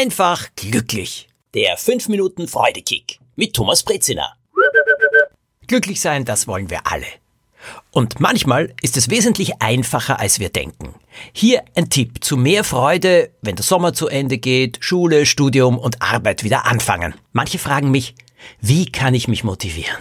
einfach glücklich. Der 5 Minuten Freudekick mit Thomas Brezina. Glücklich sein, das wollen wir alle. Und manchmal ist es wesentlich einfacher, als wir denken. Hier ein Tipp zu mehr Freude, wenn der Sommer zu Ende geht, Schule, Studium und Arbeit wieder anfangen. Manche fragen mich, wie kann ich mich motivieren?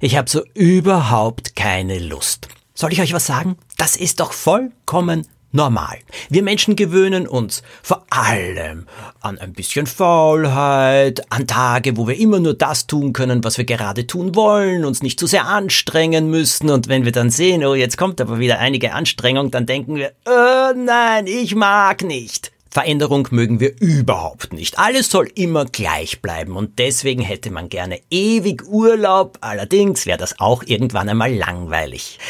Ich habe so überhaupt keine Lust. Soll ich euch was sagen? Das ist doch vollkommen normal. Wir Menschen gewöhnen uns vor allem an ein bisschen Faulheit, an Tage, wo wir immer nur das tun können, was wir gerade tun wollen, uns nicht zu sehr anstrengen müssen. Und wenn wir dann sehen, oh, jetzt kommt aber wieder einige Anstrengung, dann denken wir, oh nein, ich mag nicht. Veränderung mögen wir überhaupt nicht. Alles soll immer gleich bleiben und deswegen hätte man gerne ewig Urlaub. Allerdings wäre das auch irgendwann einmal langweilig.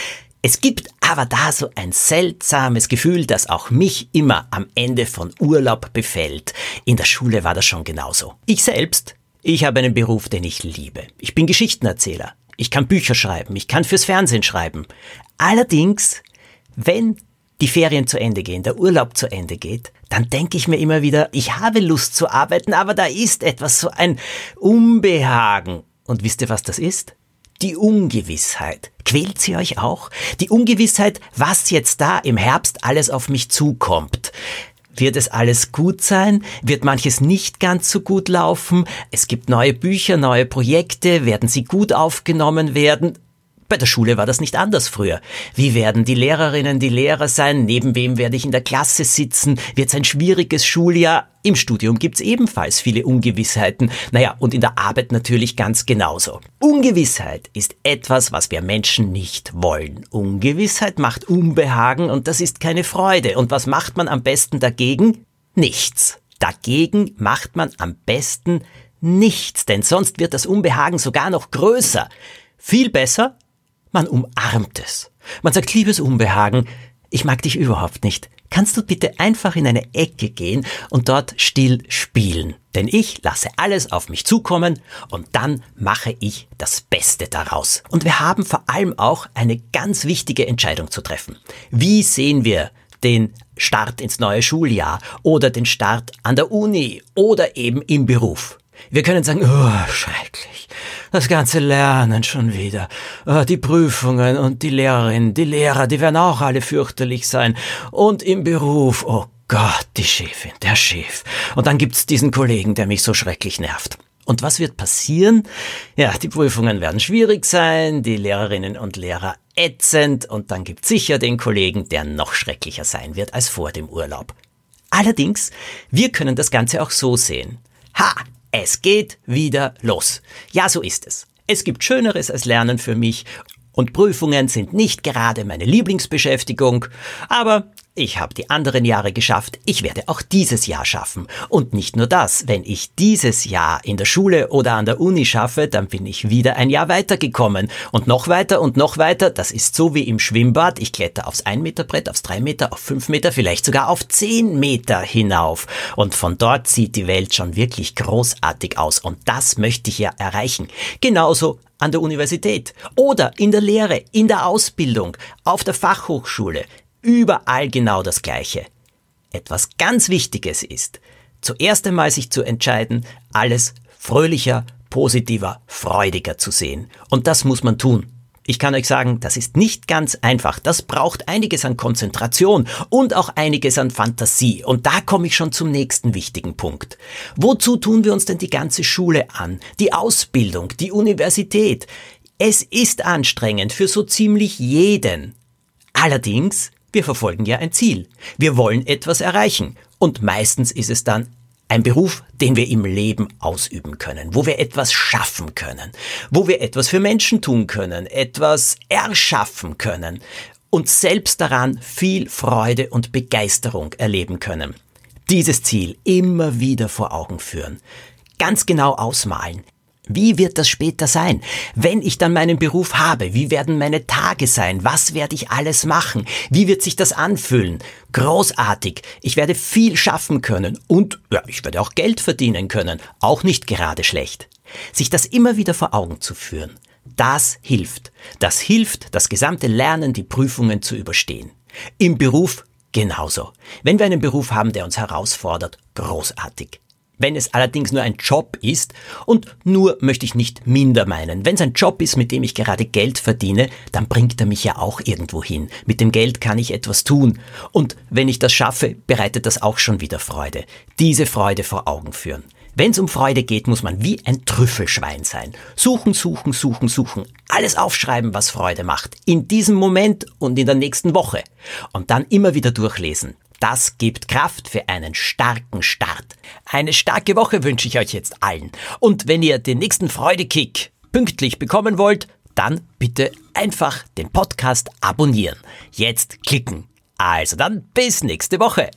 Es gibt aber da so ein seltsames Gefühl, das auch mich immer am Ende von Urlaub befällt. In der Schule war das schon genauso. Ich habe einen Beruf, den ich liebe. Ich bin Geschichtenerzähler. Ich kann Bücher schreiben. Ich kann fürs Fernsehen schreiben. Allerdings, wenn die Ferien zu Ende gehen, der Urlaub zu Ende geht, dann denke ich mir immer wieder, ich habe Lust zu arbeiten, aber da ist etwas, so ein Unbehagen. Und wisst ihr, was das ist? Die Ungewissheit. Quält sie euch auch? Die Ungewissheit, was jetzt da im Herbst alles auf mich zukommt. Wird es alles gut sein? Wird manches nicht ganz so gut laufen? Es gibt neue Bücher, neue Projekte. Werden sie gut aufgenommen werden? Bei der Schule war das nicht anders früher. Wie werden die Lehrerinnen, die Lehrer sein? Neben wem werde ich in der Klasse sitzen? Wird es ein schwieriges Schuljahr? Im Studium gibt's ebenfalls viele Ungewissheiten. Naja, und in der Arbeit natürlich ganz genauso. Ungewissheit ist etwas, was wir Menschen nicht wollen. Ungewissheit macht Unbehagen und das ist keine Freude. Und was macht man am besten dagegen? Nichts. Dagegen macht man am besten nichts, denn sonst wird das Unbehagen sogar noch größer. Viel besser, man umarmt es. Man sagt, liebes Unbehagen, ich mag dich überhaupt nicht. Kannst du bitte einfach in eine Ecke gehen und dort still spielen? Denn ich lasse alles auf mich zukommen und dann mache ich das Beste daraus. Und wir haben vor allem auch eine ganz wichtige Entscheidung zu treffen. Wie sehen wir den Start ins neue Schuljahr oder den Start an der Uni oder eben im Beruf? Wir können sagen, oh, schrecklich, das ganze Lernen schon wieder, oh, die Prüfungen und die Lehrerinnen, die Lehrer, die werden auch alle fürchterlich sein und im Beruf, oh Gott, die Chefin, der Chef und dann gibt's diesen Kollegen, der mich so schrecklich nervt. Und was wird passieren? Ja, die Prüfungen werden schwierig sein, die Lehrerinnen und Lehrer ätzend und dann gibt's sicher den Kollegen, der noch schrecklicher sein wird als vor dem Urlaub. Allerdings, wir können das Ganze auch so sehen. Ha! Es geht wieder los. Ja, so ist es. Es gibt Schöneres als Lernen für mich und Prüfungen sind nicht gerade meine Lieblingsbeschäftigung, aber ich habe die anderen Jahre geschafft, ich werde auch dieses Jahr schaffen. Und nicht nur das, wenn ich dieses Jahr in der Schule oder an der Uni schaffe, dann bin ich wieder ein Jahr weitergekommen. Und noch weiter, das ist so wie im Schwimmbad, ich kletter aufs 1-Meter-Brett, aufs 3 Meter, auf 5 Meter, vielleicht sogar auf 10 Meter hinauf. Und von dort sieht die Welt schon wirklich großartig aus und das möchte ich ja erreichen. Genauso an der Universität oder in der Lehre, in der Ausbildung, auf der Fachhochschule. Überall genau das Gleiche. Etwas ganz Wichtiges ist, zuerst einmal sich zu entscheiden, alles fröhlicher, positiver, freudiger zu sehen. Und das muss man tun. Ich kann euch sagen, das ist nicht ganz einfach. Das braucht einiges an Konzentration und auch einiges an Fantasie. Und da komme ich schon zum nächsten wichtigen Punkt. Wozu tun wir uns denn die ganze Schule an? Die Ausbildung, die Universität. Es ist anstrengend für so ziemlich jeden. Allerdings, wir verfolgen ja ein Ziel. Wir wollen etwas erreichen. Und meistens ist es dann ein Beruf, den wir im Leben ausüben können, wo wir etwas schaffen können, wo wir etwas für Menschen tun können, etwas erschaffen können und selbst daran viel Freude und Begeisterung erleben können. Dieses Ziel immer wieder vor Augen führen, ganz genau ausmalen. Wie wird das später sein? Wenn ich dann meinen Beruf habe, wie werden meine Tage sein? Was werde ich alles machen? Wie wird sich das anfühlen? Großartig. Ich werde viel schaffen können und ja, ich werde auch Geld verdienen können. Auch nicht gerade schlecht. Sich das immer wieder vor Augen zu führen, das hilft. Das hilft, das gesamte Lernen, die Prüfungen zu überstehen. Im Beruf genauso. Wenn wir einen Beruf haben, der uns herausfordert, großartig. Wenn es allerdings nur ein Job ist, und nur möchte ich nicht minder meinen, wenn es ein Job ist, mit dem ich gerade Geld verdiene, dann bringt er mich ja auch irgendwo hin. Mit dem Geld kann ich etwas tun. Und wenn ich das schaffe, bereitet das auch schon wieder Freude. Diese Freude vor Augen führen. Wenn es um Freude geht, muss man wie ein Trüffelschwein sein. Suchen, suchen, suchen, suchen. Alles aufschreiben, was Freude macht. In diesem Moment und in der nächsten Woche. Und dann immer wieder durchlesen. Das gibt Kraft für einen starken Start. Eine starke Woche wünsche ich euch jetzt allen. Und wenn ihr den nächsten Freudekick pünktlich bekommen wollt, dann bitte einfach den Podcast abonnieren. Jetzt klicken. Also dann bis nächste Woche.